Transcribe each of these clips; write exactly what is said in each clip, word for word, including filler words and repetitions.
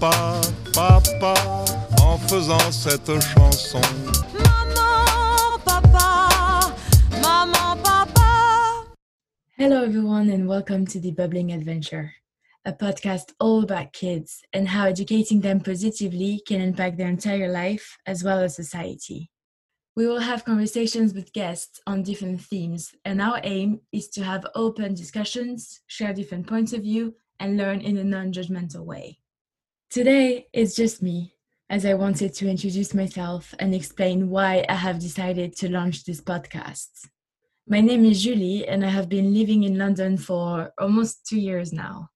papa, papa, en faisant cette chanson. Maman, papa, maman, papa. Hello everyone and welcome to The Bubbling Adventure, a podcast all about kids and how educating them positively can impact their entire life as well as society. We will have conversations with guests on different themes, and our aim is to have open discussions, share different points of view, and learn in a non-judgmental way. Today is just me, as I wanted to introduce myself and explain why I have decided to launch this podcast. My name is Julie, and I have been living in London for almost two years now.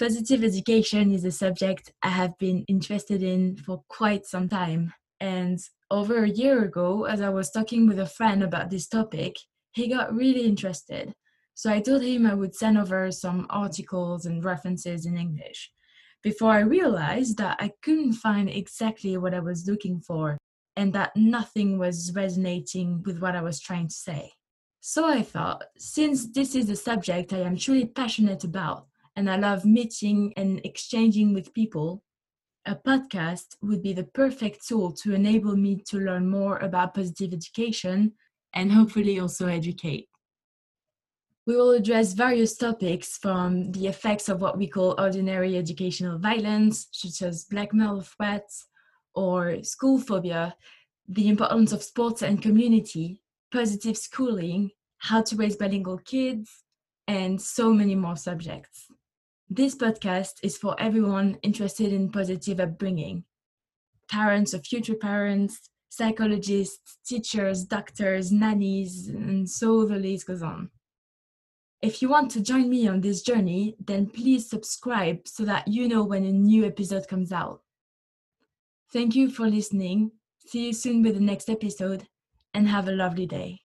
Positive education is a subject I have been interested in for quite some time, and over a year ago, as I was talking with a friend about this topic, he got really interested. So I told him I would send over some articles and references in English, before I realized that I couldn't find exactly what I was looking for and that nothing was resonating with what I was trying to say. So I thought, since this is a subject I am truly passionate about and I love meeting and exchanging with people, a podcast would be the perfect tool to enable me to learn more about positive education and hopefully also educate. We will address various topics from the effects of what we call ordinary educational violence, such as black male threats or school phobia, the importance of sports and community, positive schooling, how to raise bilingual kids, and so many more subjects. This podcast is for everyone interested in positive upbringing. Parents or future parents, psychologists, teachers, doctors, nannies, and so the list goes on. If you want to join me on this journey, then please subscribe so that you know when a new episode comes out. Thank you for listening. See you soon with the next episode, and have a lovely day.